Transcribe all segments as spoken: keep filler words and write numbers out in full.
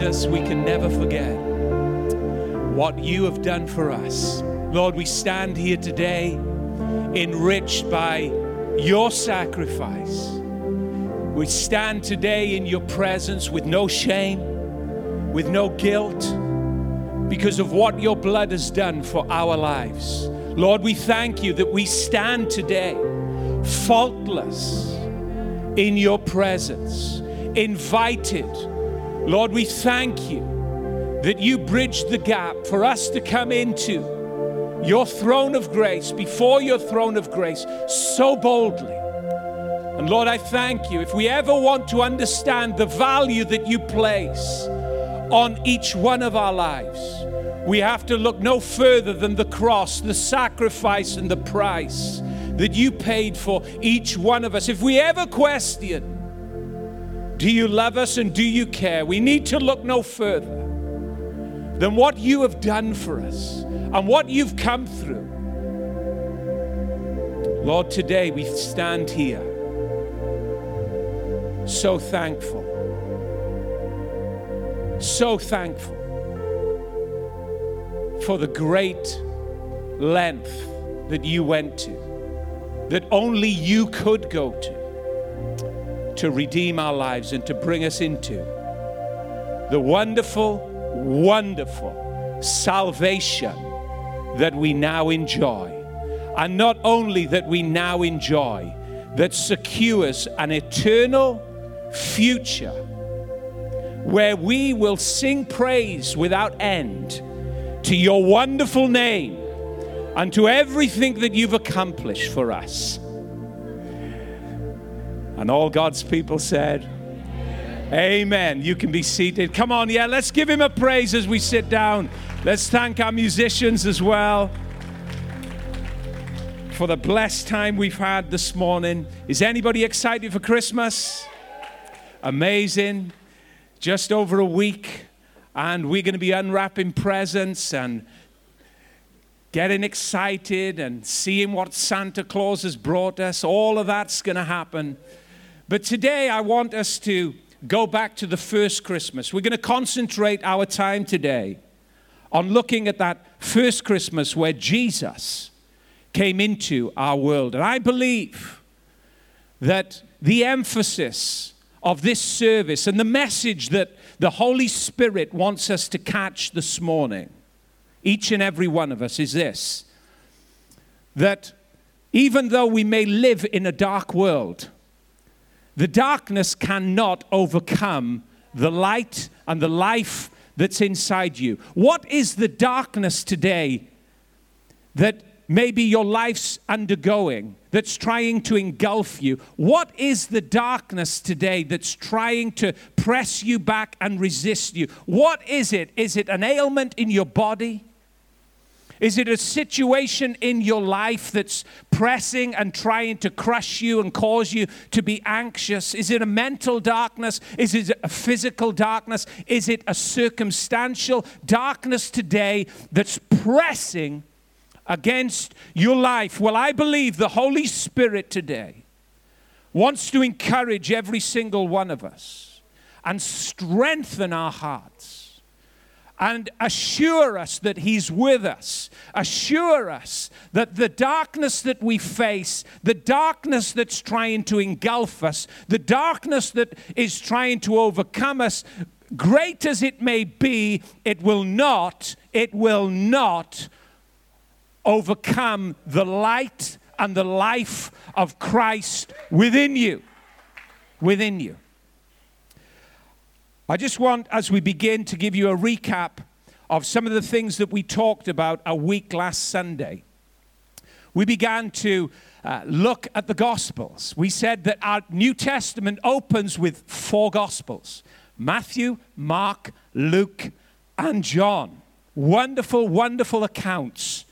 Jesus, we can never forget what you have done for us. Lord, we stand here today enriched by your sacrifice. We stand today in your presence with no shame, with no guilt, because of what your blood has done for our lives. Lord, we thank you that we stand today faultless in your presence, invited. Lord, we thank you that you bridged the gap for us to come into your throne of grace, before your throne of grace, so boldly. And Lord, I thank you. If we ever want to understand the value that you place on each one of our lives, we have to look no further than the cross, the sacrifice, and the price that you paid for each one of us. If we ever question, do you love us and do you care? We need to look no further than what you have done for us and what you've come through. Lord, today we stand here so thankful, so thankful for the great length that you went to, that only you could go to, to redeem our lives and to bring us into the wonderful, wonderful salvation that we now enjoy. And not only that we now enjoy, that secures an eternal future where we will sing praise without end to your wonderful name and to everything that you've accomplished for us. And all God's people said, amen. You can be seated. Come on, yeah, let's give him a praise as we sit down. Let's thank our musicians as well for the blessed time we've had this morning. Is anybody excited for Christmas? Amazing. Just over a week, and we're going to be unwrapping presents and getting excited and seeing what Santa Claus has brought us. All of that's going to happen. But today I want us to go back to the first Christmas. We're going to concentrate our time today on looking at that first Christmas where Jesus came into our world. And I believe that the emphasis of this service and the message that the Holy Spirit wants us to catch this morning, each and every one of us, is this: that even though we may live in a dark world, the darkness cannot overcome the light and the life that's inside you. What is the darkness today that maybe your life's undergoing, that's trying to engulf you? What is the darkness today that's trying to press you back and resist you? What is it? Is it an ailment in your body? Is it a situation in your life that's pressing and trying to crush you and cause you to be anxious? Is it a mental darkness? Is it a physical darkness? Is it a circumstantial darkness today that's pressing against your life? Well, I believe the Holy Spirit today wants to encourage every single one of us and strengthen our hearts and assure us that he's with us. Assure us that the darkness that we face, the darkness that's trying to engulf us, the darkness that is trying to overcome us, great as it may be, it will not, it will not overcome the light and the life of Christ within you, within you. I just want, as we begin, to give you a recap of some of the things that we talked about a week last Sunday. We began to uh, look at the Gospels. We said that our New Testament opens with four Gospels: Matthew, Mark, Luke, and John. Wonderful, wonderful accounts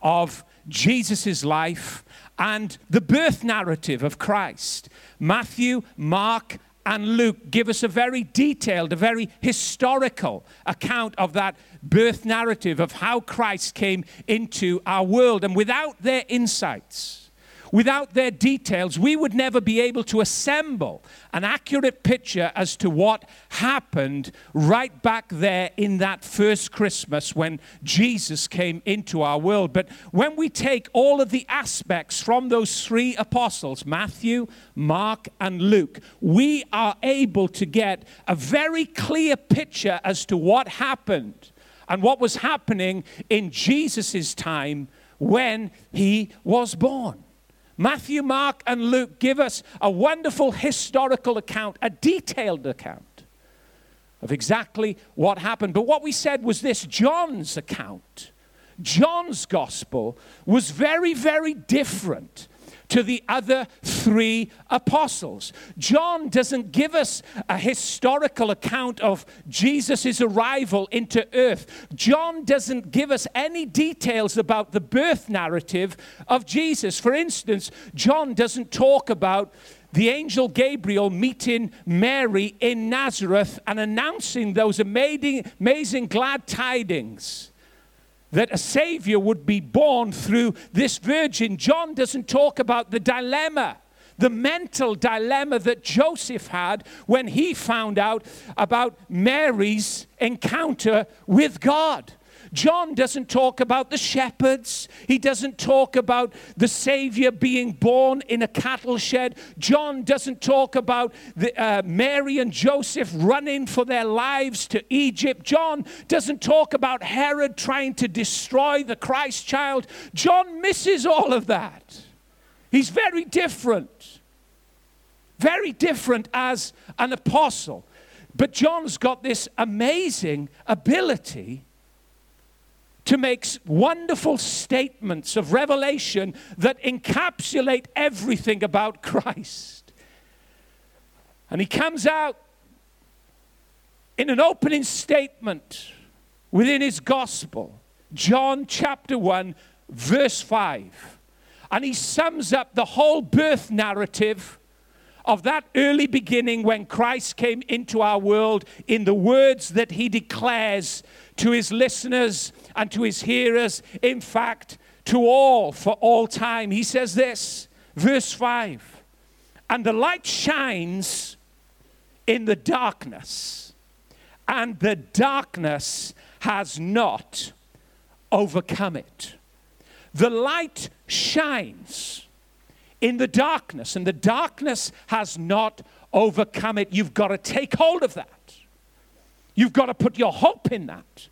of Jesus' life and the birth narrative of Christ. Matthew, Mark, and Luke give us a very detailed, a very historical account of that birth narrative of how Christ came into our world. And without their insights, Without their details, we would never be able to assemble an accurate picture as to what happened right back there in that first Christmas when Jesus came into our world. But when we take all of the aspects from those three apostles, Matthew, Mark, and Luke, we are able to get a very clear picture as to what happened and what was happening in Jesus' time when he was born. Matthew, Mark, and Luke give us a wonderful historical account, a detailed account of exactly what happened. But what we said was this: John's account, John's gospel was very, very different to the other three apostles. John doesn't give us a historical account of Jesus' arrival into earth. John doesn't give us any details about the birth narrative of Jesus. For instance, John doesn't talk about the angel Gabriel meeting Mary in Nazareth and announcing those amazing, amazing glad tidings that a Savior would be born through this virgin. John doesn't talk about the dilemma, the mental dilemma that Joseph had when he found out about Mary's encounter with God. John doesn't talk about the shepherds. He doesn't talk about the Savior being born in a cattle shed. John doesn't talk about the, uh, Mary and Joseph running for their lives to Egypt. John doesn't talk about Herod trying to destroy the Christ child. John misses all of that. He's very different, very different as an apostle. But John's got this amazing ability to make wonderful statements of revelation that encapsulate everything about Christ. And he comes out in an opening statement within his gospel, John chapter one, verse five. And he sums up the whole birth narrative of that early beginning when Christ came into our world in the words that he declares to his listeners and to his hearers, in fact, to all for all time. He says this, verse five, "And the light shines in the darkness, and the darkness has not overcome it." The light shines in the darkness, and the darkness has not overcome it. You've got to take hold of that. You've got to put your hope in that.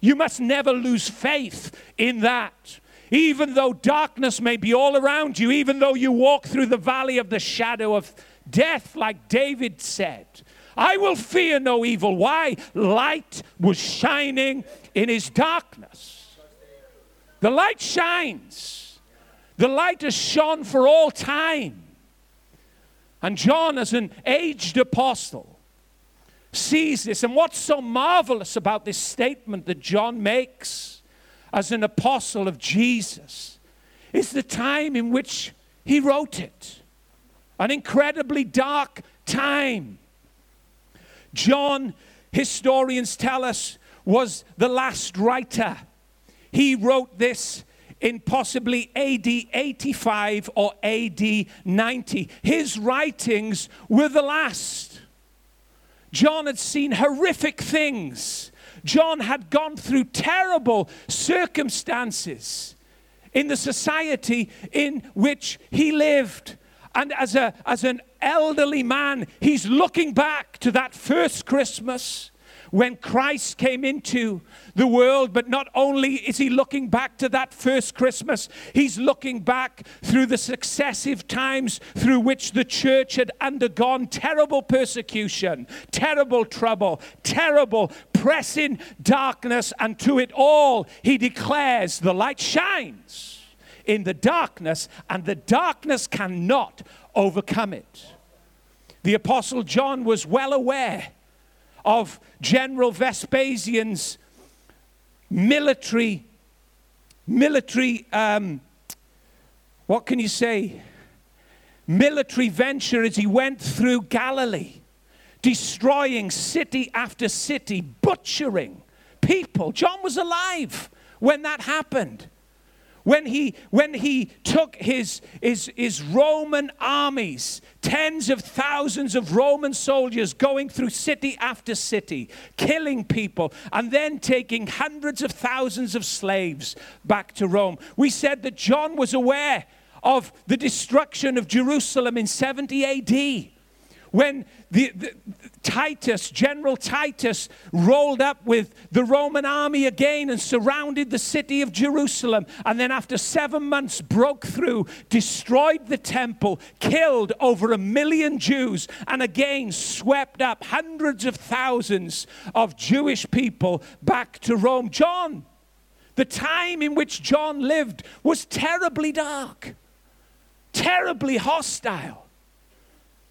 You must never lose faith in that. Even though darkness may be all around you, even though you walk through the valley of the shadow of death, like David said, I will fear no evil. Why? Light was shining in his darkness. The light shines. The light has shone for all time. And John, as an aged apostle, sees this. And what's so marvelous about this statement that John makes as an apostle of Jesus is the time in which he wrote it. An incredibly dark time. John, historians tell us, was the last writer. He wrote this in possibly A D eighty-five or A D ninety. His writings were the last. John had seen horrific things. John had gone through terrible circumstances in the society in which he lived. And as a, as an elderly man, he's looking back to that first Christmas when Christ came into the world. But not only is he looking back to that first Christmas, he's looking back through the successive times through which the church had undergone terrible persecution, terrible trouble, terrible pressing darkness, and to it all he declares, the light shines in the darkness, and the darkness cannot overcome it. The Apostle John was well aware of General Vespasian's military, military, um, what can you say, military venture as he went through Galilee, destroying city after city, butchering people. John was alive when that happened. when he when he took his his his Roman armies, tens of thousands of Roman soldiers going through city after city, killing people, and then taking hundreds of thousands of slaves back to Rome. We said that John was aware of the destruction of Jerusalem in seventy A D, when the, the Titus, General Titus, rolled up with the Roman army again and surrounded the city of Jerusalem, and then after seven months broke through, destroyed the temple, killed over a million Jews, and again swept up hundreds of thousands of Jewish people back to Rome. John, the time in which John lived was terribly dark, terribly hostile.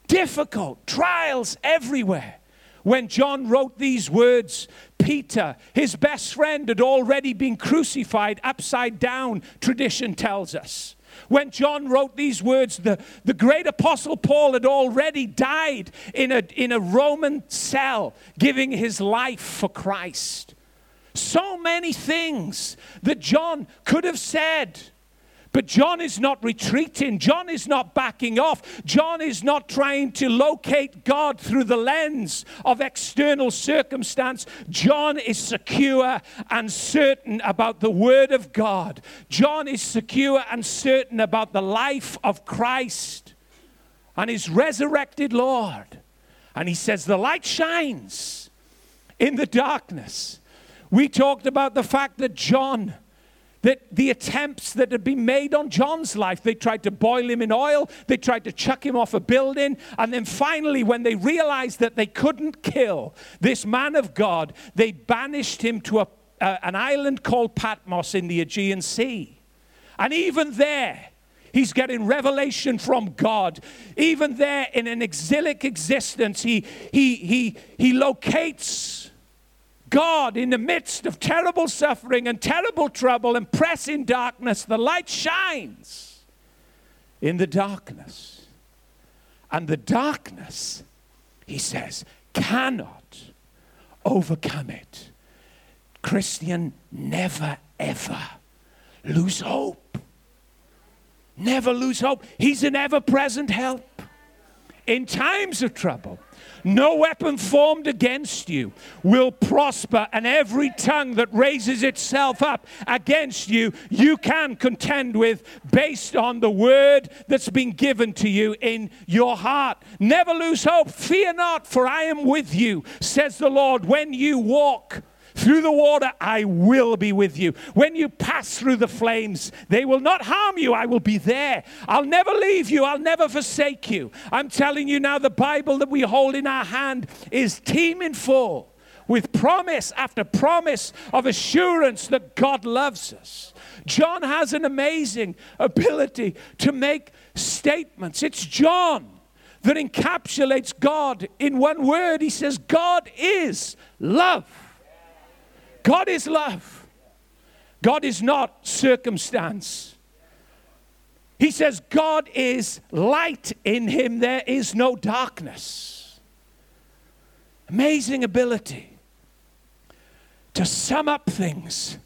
Difficult, trials everywhere. When John wrote these words, Peter, his best friend, had already been crucified upside down, tradition tells us. When John wrote these words, the, the great apostle Paul had already died in a, in a Roman cell, giving his life for Christ. So many things that John could have said. But John is not retreating. John is not backing off. John is not trying to locate God through the lens of external circumstance. John is secure and certain about the Word of God. John is secure and certain about the life of Christ and his resurrected Lord. And he says, the light shines in the darkness. We talked about the fact that John... that the attempts that had been made on John's life, they tried to boil him in oil, they tried to chuck him off a building, and then finally when they realized that they couldn't kill this man of God, they banished him to a, uh, an island called Patmos in the Aegean Sea. And even there, he's getting revelation from God. Even there in an exilic existence, he he he he locates God in the midst of terrible suffering and terrible trouble and pressing darkness. The light shines in the darkness. And the darkness, he says, cannot overcome it. Christian, never ever lose hope. Never lose hope. He's an ever-present help in times of trouble. No weapon formed against you will prosper, and every tongue that raises itself up against you, you can contend with based on the word that's been given to you in your heart. Never lose hope. Fear not, for I am with you, says the Lord. When you walk through the water, I will be with you. When you pass through the flames, they will not harm you. I will be there. I'll never leave you. I'll never forsake you. I'm telling you now, the Bible that we hold in our hand is teeming full with promise after promise of assurance that God loves us. John has an amazing ability to make statements. It's John that encapsulates God in one word. He says, God is love. God is love. God is not circumstance. He says, God is light. In him there is no darkness. Amazing ability to sum up things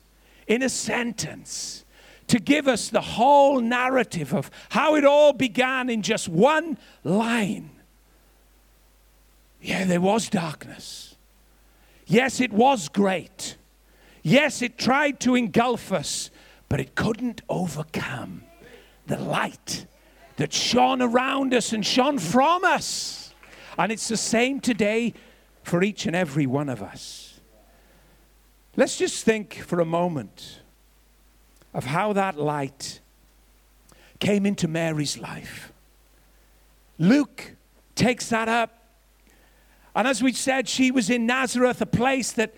in a sentence, to give us the whole narrative of how it all began in just one line. Yeah, there was darkness. Yes, it was great. Yes, it tried to engulf us, but it couldn't overcome the light that shone around us and shone from us. And it's the same today for each and every one of us. Let's just think for a moment of how that light came into Mary's life. Luke takes that up. And as we said, she was in Nazareth, a place that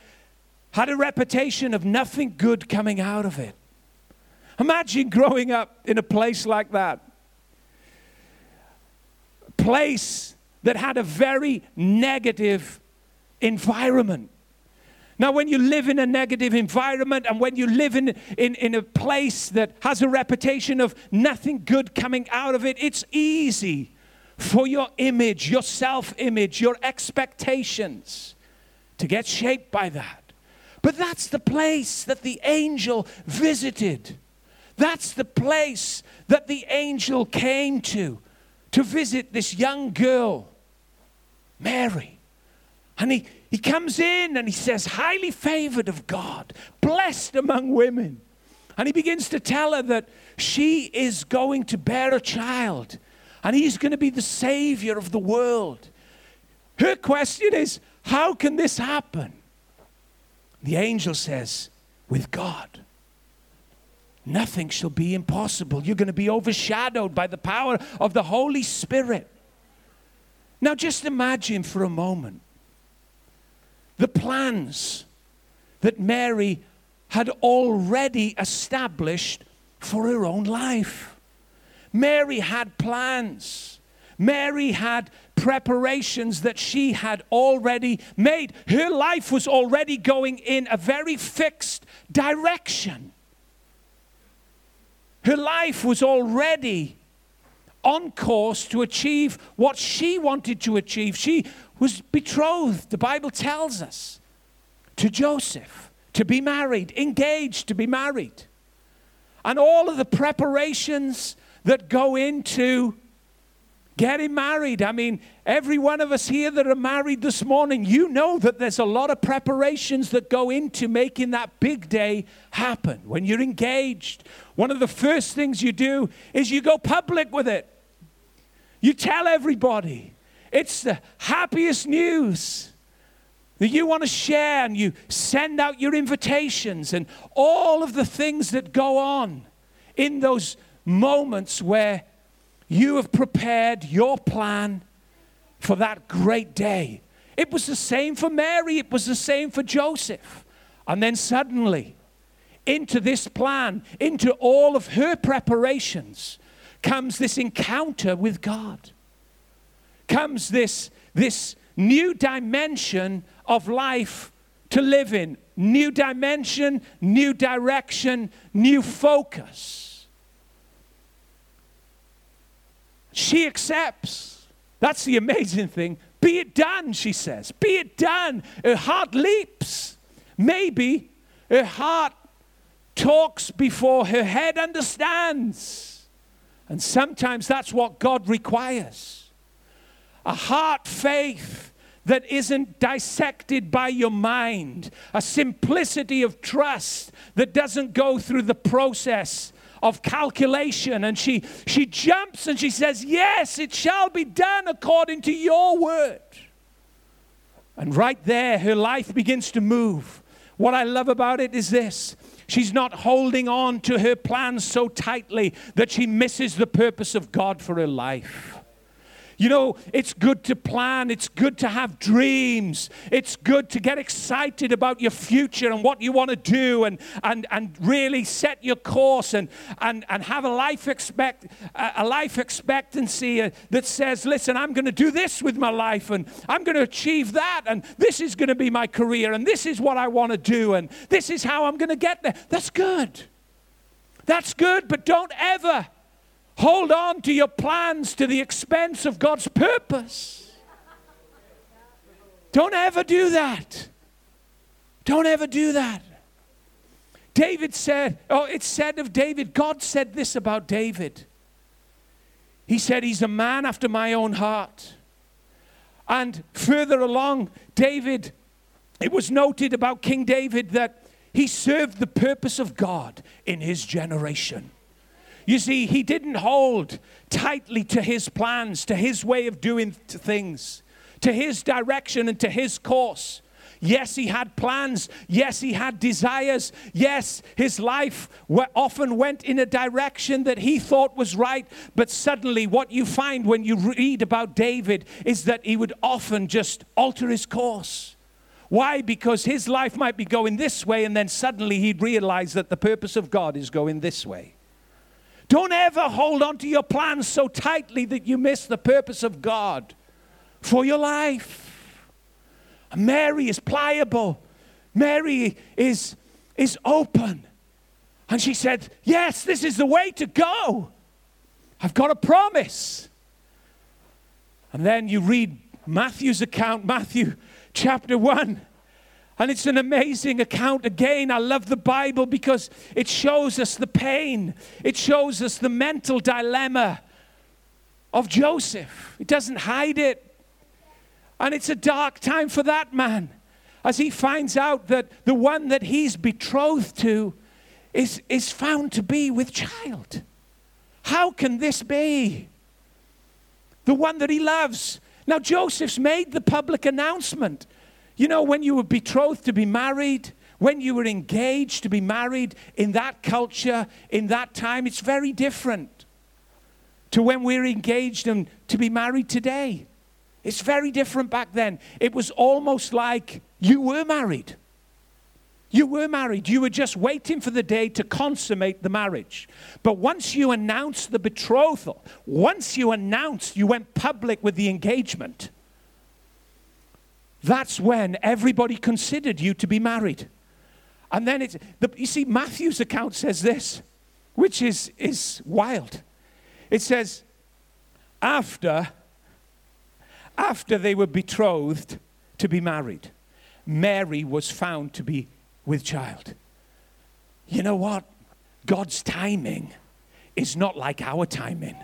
had a reputation of nothing good coming out of it. Imagine growing up in a place like that. A place that had a very negative environment. Now, when you live in a negative environment and when you live in, in, in a place that has a reputation of nothing good coming out of it, it's easy for your image, your self-image, your expectations to get shaped by that. But that's the place that the angel visited. That's the place that the angel came to, to visit this young girl, Mary. And he, he comes in and he says, highly favored of God, blessed among women. And he begins to tell her that she is going to bear a child and he's going to be the savior of the world. Her question is, how can this happen? The angel says, with God, nothing shall be impossible. You're going to be overshadowed by the power of the Holy Spirit. Now just imagine for a moment the plans that Mary had already established for her own life. Mary had plans. Mary had preparations that she had already made. Her life was already going in a very fixed direction. Her life was already on course to achieve what she wanted to achieve. She was betrothed, the Bible tells us, to Joseph, to be married, engaged to be married. And all of the preparations that go into getting married. I mean, every one of us here that are married this morning, you know that there's a lot of preparations that go into making that big day happen. When you're engaged, one of the first things you do is you go public with it. You tell everybody. It's the happiest news that you want to share, and you send out your invitations and all of the things that go on in those moments where you have prepared your plan for that great day. It was the same for Mary. It was the same for Joseph. And then suddenly, into this plan, into all of her preparations, comes this encounter with God. Comes this, this new dimension of life to live in. New dimension, new direction, new focus. She accepts. That's the amazing thing. Be it done, she says. Be it done. Her heart leaps. Maybe her heart talks before her head understands. And sometimes that's what God requires. A heart faith that isn't dissected by your mind. A simplicity of trust that doesn't go through the process of calculation, and she she jumps and she says, yes, it shall be done according to your word. And right there, her life begins to move. What I love about it is this. She's not holding on to her plans so tightly that she misses the purpose of God for her life. You know, it's good to plan. It's good to have dreams. It's good to get excited about your future and what you want to do, and and and really set your course, and and and have a life expect a life expectancy that says, listen, I'm going to do this with my life, and I'm going to achieve that, and this is going to be my career, and this is what I want to do, and this is how I'm going to get there. That's good. That's good, but don't ever hold on to your plans to the expense of God's purpose. Don't ever do that. Don't ever do that. David said, oh, it's said of David, God said this about David. He said, he's a man after my own heart. And further along, David, it was noted about King David that he served the purpose of God in his generation. You see, he didn't hold tightly to his plans, to his way of doing things, to his direction and to his course. Yes, he had plans. Yes, he had desires. Yes, his life often went in a direction that he thought was right. But suddenly what you find when you read about David is that he would often just alter his course. Why? Because his life might be going this way, and then suddenly he'd realize that the purpose of God is going this way. Don't ever hold on to your plans so tightly that you miss the purpose of God for your life. And Mary is pliable. Mary is, is open. And she said, yes, this is the way to go. I've got a promise. And then you read Matthew's account, Matthew chapter one. And it's an amazing account. Again, I love the Bible because it shows us the pain. It shows us the mental dilemma of Joseph. It doesn't hide it. And it's a dark time for that man as he finds out that the one that he's betrothed to is, is found to be with child. How can this be? The one that he loves. Now, Joseph's made the public announcement. You know, when you were betrothed to be married, when you were engaged to be married, in that culture, in that time, it's very different to when we're engaged and to be married today. It's very different back then. It was almost like you were married. You were married. You were just waiting for the day to consummate the marriage. But once you announced the betrothal, once you announced, you went public with the engagement, that's when everybody considered you to be married. And then it's, the, you see, Matthew's account says this, which is, is wild. It says, after, after they were betrothed to be married, Mary was found to be with child. You know what? God's timing is not like our timing.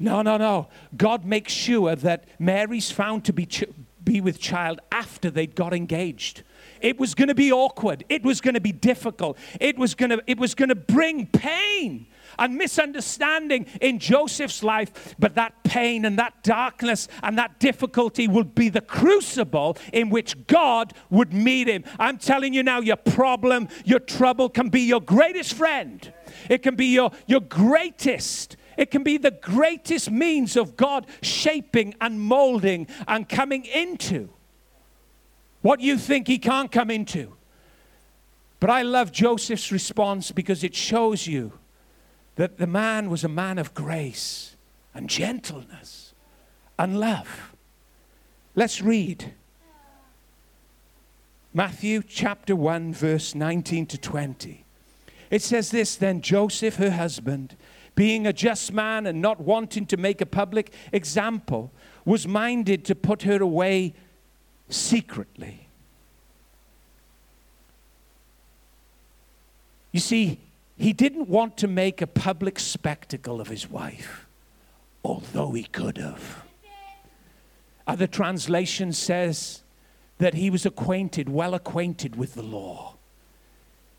No, no, no. God makes sure that Mary's found to be ch- be with child after they'd got engaged. It was going to be awkward. It was going to be difficult. It was going to, it was going to bring pain and misunderstanding in Joseph's life. But that pain and that darkness and that difficulty would be the crucible in which God would meet him. I'm telling you now, your problem, your trouble can be your greatest friend. It can be your, your greatest. It can be the greatest means of God shaping and molding and coming into what you think he can't come into. But I love Joseph's response because it shows you that the man was a man of grace and gentleness and love. Let's read Matthew chapter one, verse nineteen to twenty. It says this, then Joseph, her husband, being a just man and not wanting to make a public example, was minded to put her away secretly. You see, he didn't want to make a public spectacle of his wife, although he could have. Other translation says that he was acquainted, well acquainted with the law.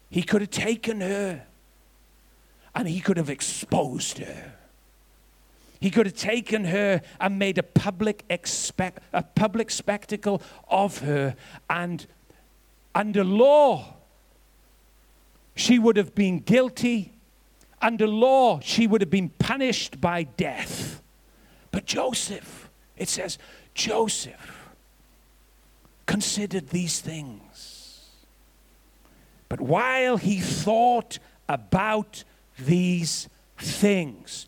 He could have taken her. And he could have exposed her. He could have taken her and made a public expect, a public spectacle of her. And under law, she would have been guilty. Under law, she would have been punished by death. But Joseph, it says, Joseph considered these things. But while he thought about these things.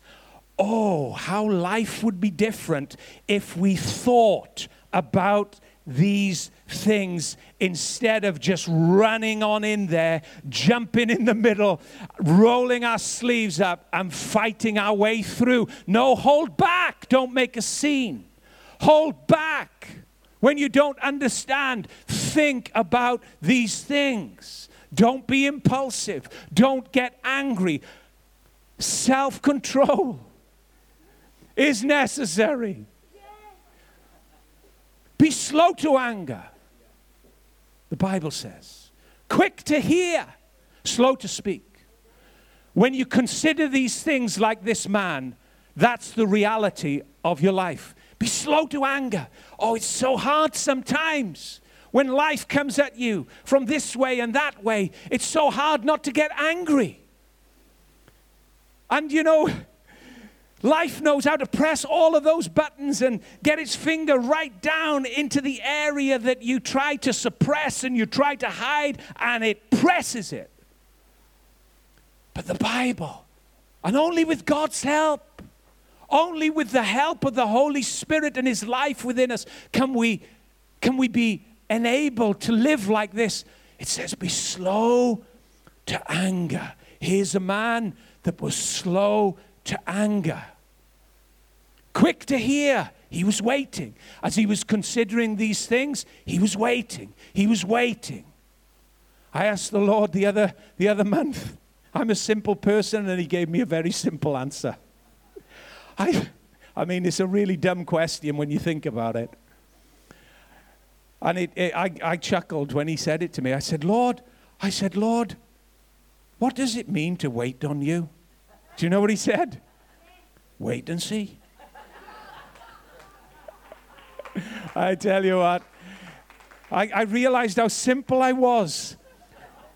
Oh, how life would be different if we thought about these things instead of just running on in there, jumping in the middle, rolling our sleeves up and fighting our way through. No, hold back. Don't make a scene. Hold back. When you don't understand, think about these things. Don't be impulsive. Don't get angry. Self-control is necessary. Be slow to anger, the Bible says. Quick to hear, slow to speak. When you consider these things like this man, that's the reality of your life. Be slow to anger. Oh, it's so hard sometimes. When life comes at you from this way and that way, it's so hard not to get angry. And you know, life knows how to press all of those buttons and get its finger right down into the area that you try to suppress and you try to hide, and it presses it. But the Bible, and only with God's help, only with the help of the Holy Spirit and his life within us, can we, can we be enabled to live like this. It says, be slow to anger. Here's a man that was slow to anger. Quick to hear. He was waiting. As he was considering these things, he was waiting. He was waiting. I asked the Lord the other, the other month. I'm a simple person, and he gave me a very simple answer. I, I mean, it's a really dumb question when you think about it. And it, it, I, I chuckled when he said it to me. I said, Lord, I said, Lord, what does it mean to wait on you? Do you know what he said? Wait and see. I tell you what, I, I realized how simple I was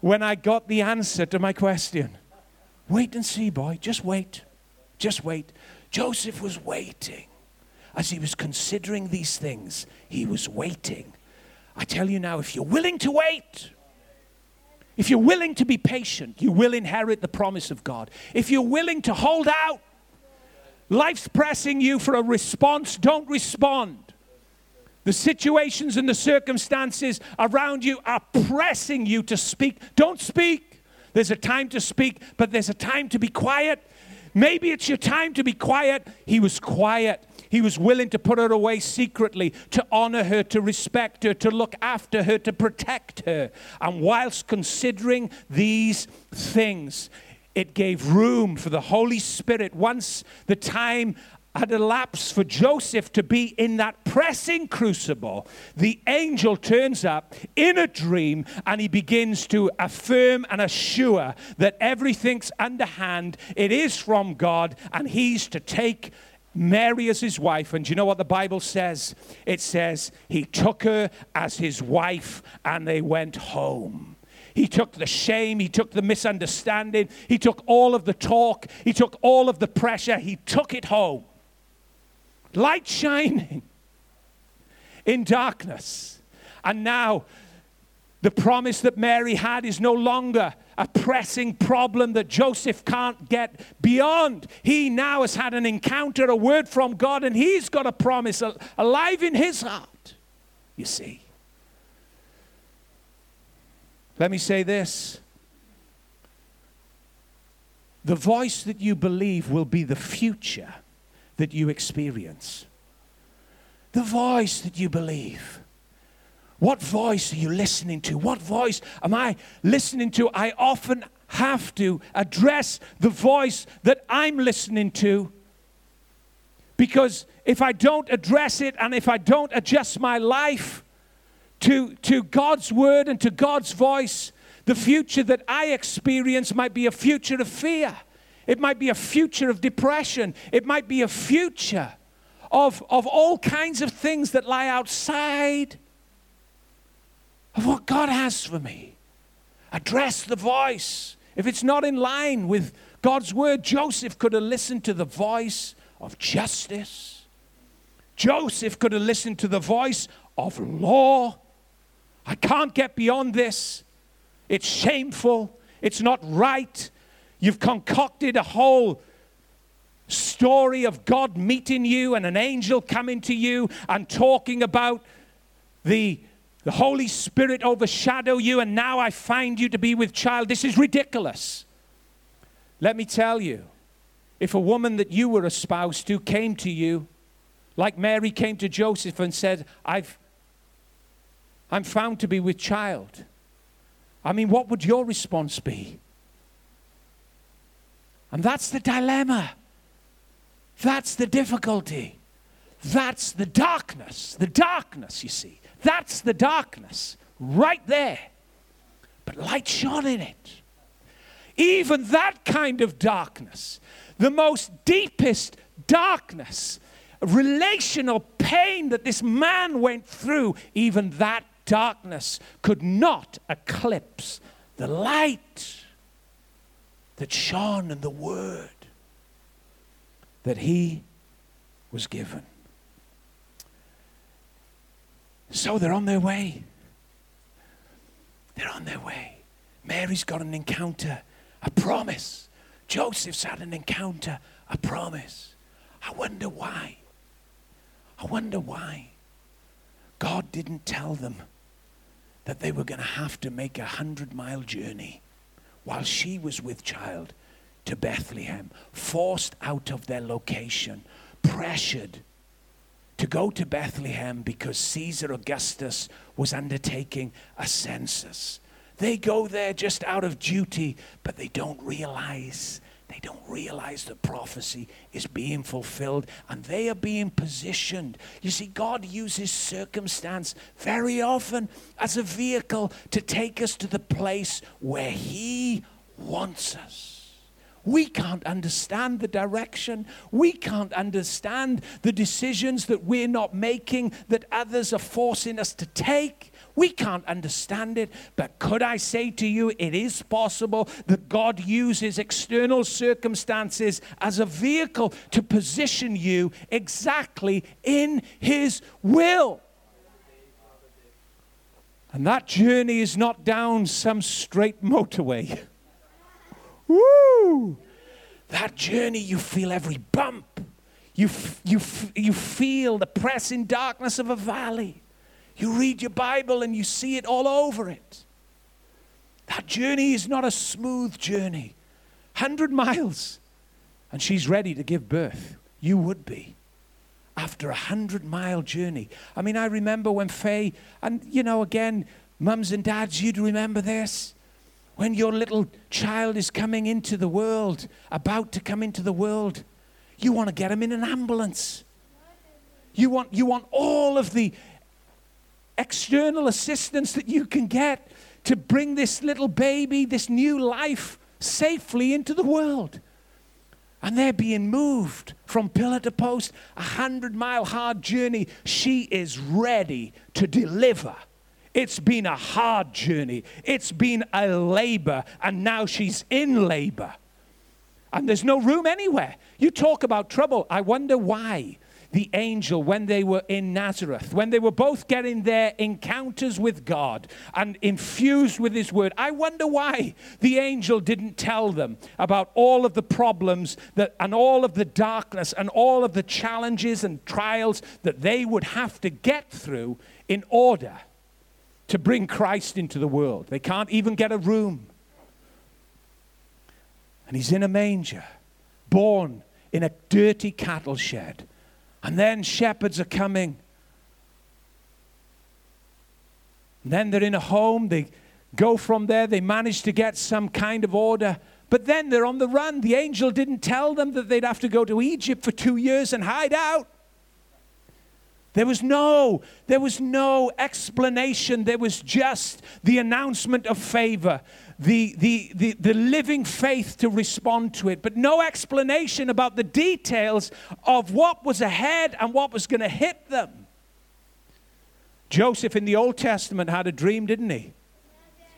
when I got the answer to my question. Wait and see, boy. Just wait. Just wait. Joseph was waiting. As he was considering these things, he was waiting. I tell you now, if you're willing to wait, if you're willing to be patient, you will inherit the promise of God. If you're willing to hold out, life's pressing you for a response, don't respond. The situations and the circumstances around you are pressing you to speak. Don't speak. There's a time to speak, but there's a time to be quiet. Maybe it's your time to be quiet. He was quiet. He was willing to put her away secretly, to honor her, to respect her, to look after her, to protect her. And whilst considering these things, it gave room for the Holy Spirit. Once the time had elapsed for Joseph to be in that pressing crucible, the angel turns up in a dream, and he begins to affirm and assure that everything's underhand, it is from God, and he's to take Mary as his wife. And do you know what the Bible says? It says he took her as his wife, and they went home. He took the shame, he took the misunderstanding, he took all of the talk, he took all of the pressure, he took it home. Light shining in darkness. And now the promise that Mary had is no longer a pressing problem that Joseph can't get beyond. He now has had an encounter, a word from God, and he's got a promise alive in his heart, you see. Let me say this. The voice that you believe will be the future that you experience. The voice that you believe. What voice are you listening to? What voice am I listening to? I often have to address the voice that I'm listening to, because if I don't address it, and if I don't adjust my life to, to God's word and to God's voice, the future that I experience might be a future of fear. It might be a future of depression. It might be a future of, of all kinds of things that lie outside of what God has for me. Address the voice. If it's not in line with God's word, Joseph could have listened to the voice of justice. Joseph could have listened to the voice of law. I can't get beyond this. It's shameful. It's not right. You've concocted a whole story of God meeting you and an angel coming to you and talking about the, the Holy Spirit overshadow you, and now I find you to be with child. This is ridiculous. Let me tell you, if a woman that you were espoused to came to you, like Mary came to Joseph and said, I've, I'm found to be with child. I mean, what would your response be? And that's the dilemma. That's the difficulty. That's the darkness. The darkness, you see. That's the darkness right there. But light shone in it. Even that kind of darkness, the most deepest darkness, relational pain that this man went through, even that darkness could not eclipse the light that shone in the word that he was given. So they're on their way. They're on their way. Mary's got an encounter, a promise. Joseph's had an encounter, a promise. I wonder why. I wonder why God didn't tell them that they were going to have to make a hundred-mile journey while she was with child, to Bethlehem, forced out of their location, pressured to go to Bethlehem because Caesar Augustus was undertaking a census. They go there just out of duty, but they don't realize, they don't realize the prophecy is being fulfilled and they are being positioned. You see, God uses circumstance very often as a vehicle to take us to the place where He wants us. We can't understand the direction. We can't understand the decisions that we're not making that others are forcing us to take. We can't understand it. But could I say to you, it is possible that God uses external circumstances as a vehicle to position you exactly in His will. And that journey is not down some straight motorway. Woo! That journey, you feel every bump. You f- you f- you feel the pressing darkness of a valley. You read your Bible and you see it all over it. That journey is not a smooth journey. Hundred miles, and she's ready to give birth. You would be after a hundred mile journey. I mean, I remember when Faye, and you know, again, mums and dads, you'd remember this. When your little child is coming into the world, about to come into the world, you want to get him in an ambulance. You want, you want all of the external assistance that you can get to bring this little baby, this new life, safely into the world. And they're being moved from pillar to post, a hundred-mile hard journey. She is ready to deliver. It's been a hard journey. It's been a labor, and now she's in labor. And there's no room anywhere. You talk about trouble. I wonder why the angel, when they were in Nazareth, when they were both getting their encounters with God and infused with His word, I wonder why the angel didn't tell them about all of the problems that, and all of the darkness and all of the challenges and trials that they would have to get through in order to bring Christ into the world. They can't even get a room. And He's in a manger, born in a dirty cattle shed. And then shepherds are coming. And then they're in a home. They go from there. They manage to get some kind of order. But then they're on the run. The angel didn't tell them that they'd have to go to Egypt for two years and hide out. There was no, there was no explanation. There was just the announcement of favor, the, the, the, the living faith to respond to it, but no explanation about the details of what was ahead and what was going to hit them. Joseph in the Old Testament had a dream, didn't he?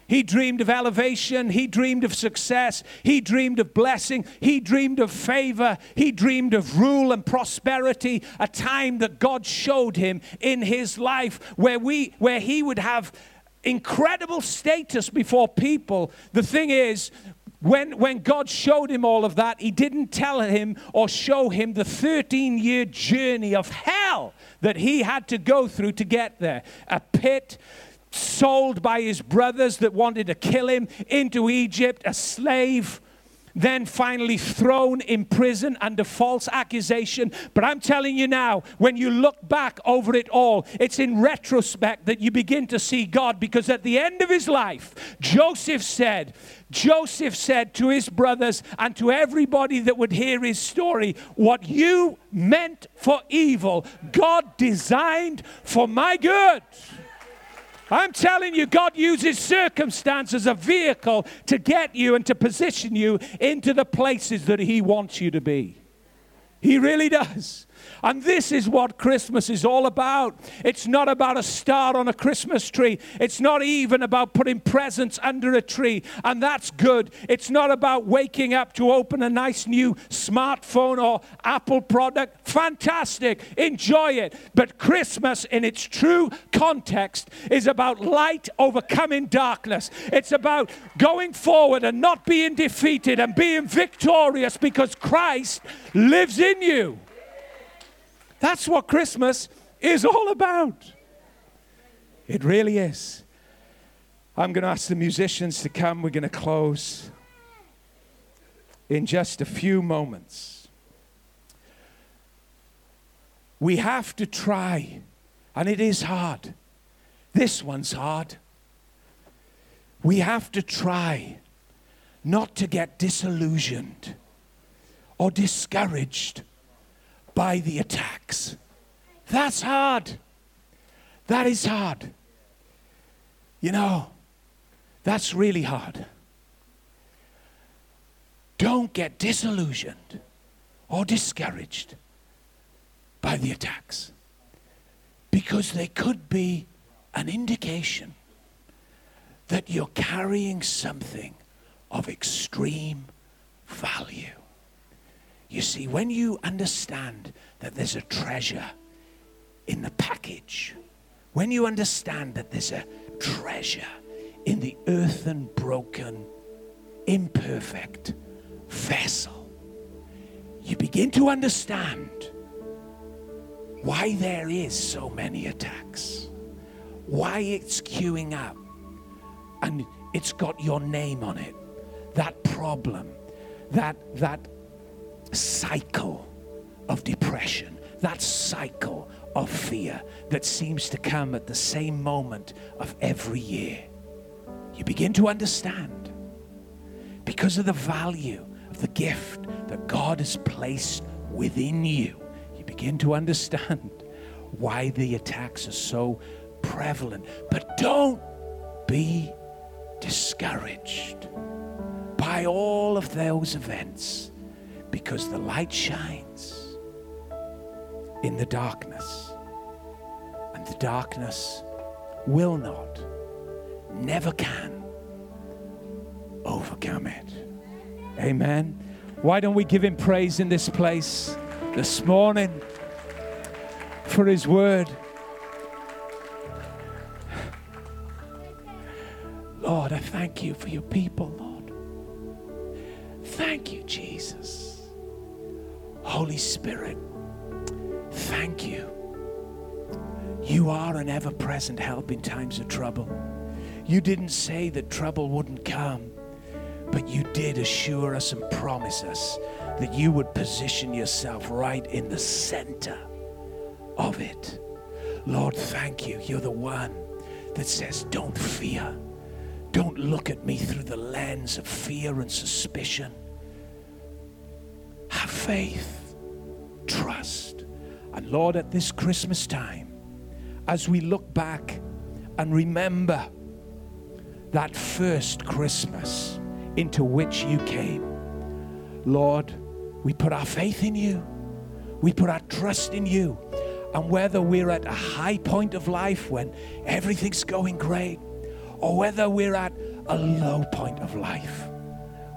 He dreamed of elevation. He dreamed of success. He dreamed of blessing. He dreamed of favor. He dreamed of rule and prosperity, a time that God showed him in his life where we, where he would have incredible status before people. The thing is, when, when God showed him all of that, He didn't tell him or show him the thirteen-year journey of hell that he had to go through to get there. A pit, sold by his brothers that wanted to kill him, into Egypt, a slave, then finally thrown in prison under false accusation. But I'm telling you now, when you look back over it all, it's in retrospect that you begin to see God, because at the end of his life, Joseph said, Joseph said to his brothers and to everybody that would hear his story, what you meant for evil, God designed for my good. I'm telling you, God uses circumstance as a vehicle to get you and to position you into the places that He wants you to be. He really does. And this is what Christmas is all about. It's not about a star on a Christmas tree. It's not even about putting presents under a tree, and that's good. It's not about waking up to open a nice new smartphone or Apple product. Fantastic. Enjoy it. But Christmas, in its true context, is about light overcoming darkness. It's about going forward and not being defeated and being victorious because Christ lives in you. That's what Christmas is all about. It really is. I'm going to ask the musicians to come. We're going to close in just a few moments. We have to try, and it is hard. This one's hard. We have to try not to get disillusioned or discouraged by the attacks. That's hard. That is hard. You know, that's really hard. Don't get disillusioned or discouraged by the attacks, because they could be an indication that you're carrying something of extreme value. You see, when you understand that there's a treasure in the package, when you understand that there's a treasure in the earthen, broken, imperfect vessel, you begin to understand why there is so many attacks, why it's queuing up, and it's got your name on it. That problem, that that cycle of depression, that cycle of fear that seems to come at the same moment of every year. You begin to understand, because of the value of the gift that God has placed within you, you begin to understand why the attacks are so prevalent. But don't be discouraged by all of those events, because the light shines in the darkness, and the darkness will not, never can, overcome it. Amen. Why don't we give him praise in this place this morning for his word? Lord, I thank you for your people, Lord. Thank you, Jesus. Holy Spirit, thank you. You are an ever-present help in times of trouble. You didn't say that trouble wouldn't come, but you did assure us and promise us that you would position yourself right in the center of it. Lord, thank you. You're the one that says, don't fear. Don't look at me through the lens of fear and suspicion. Have faith, trust. And Lord, at this Christmas time, as we look back and remember that first Christmas into which you came, Lord, we put our faith in you. We put our trust in you. And whether we're at a high point of life when everything's going great, or whether we're at a low point of life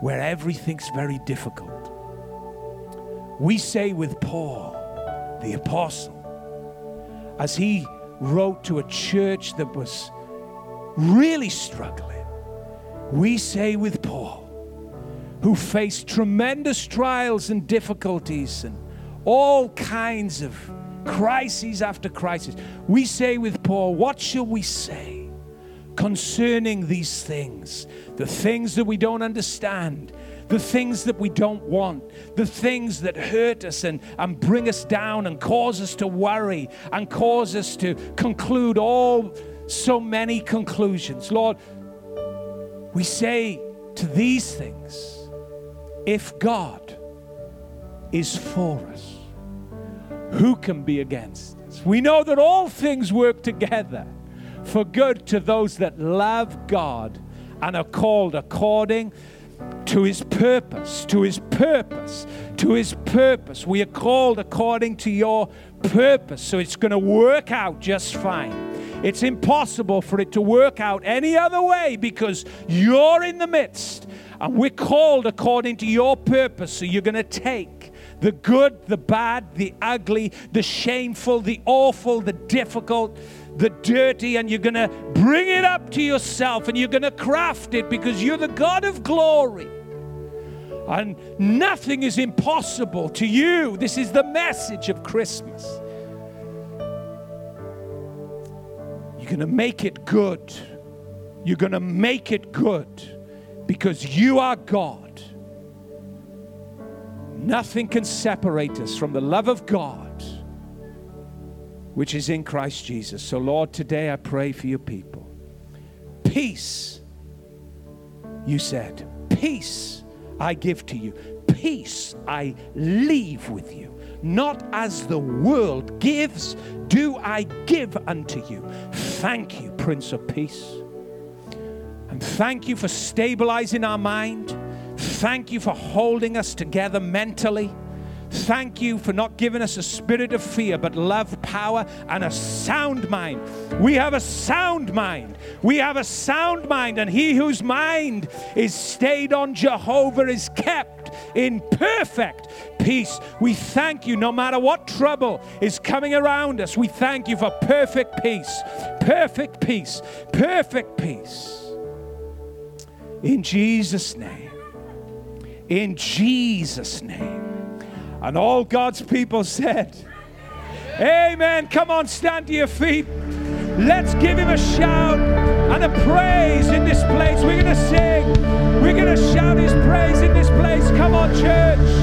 where everything's very difficult, we say with Paul, the apostle, as he wrote to a church that was really struggling, we say with Paul, who faced tremendous trials and difficulties and all kinds of crises after crisis, we say with Paul, what shall we say concerning these things, the things that we don't understand, the things that we don't want, the things that hurt us and, and bring us down and cause us to worry and cause us to conclude all so many conclusions. Lord, we say to these things, if God is for us, who can be against us? We know that all things work together for good to those that love God and are called according to his purpose, to his purpose, to his purpose. We are called according to your purpose, so it's going to work out just fine. It's impossible for it to work out any other way because you're in the midst, and we're called according to your purpose, so you're going to take the good, the bad, the ugly, the shameful, the awful, the difficult, the dirty, and you're going to bring it up to yourself, and you're going to craft it because you're the God of glory. And nothing is impossible to you. This is the message of Christmas. You're going to make it good. You're going to make it good because you are God. Nothing can separate us from the love of God which is in Christ Jesus. So, Lord, today I pray for your people. Peace, you said. Peace I give to you. Peace I leave with you. Not as the world gives, do I give unto you. Thank you, Prince of Peace. And thank you for stabilizing our mind. Thank you for holding us together mentally. Thank you for not giving us a spirit of fear, but love, power, and a sound mind. We have a sound mind. We have a sound mind. And he whose mind is stayed on Jehovah is kept in perfect peace. We thank you, no matter what trouble is coming around us, we thank you for perfect peace, perfect peace, perfect peace. In Jesus' name. In Jesus' name. And all God's people said, amen. Come on, stand to your feet. Let's give him a shout and a praise in this place. We're going to sing. We're going to shout his praise in this place. Come on, church.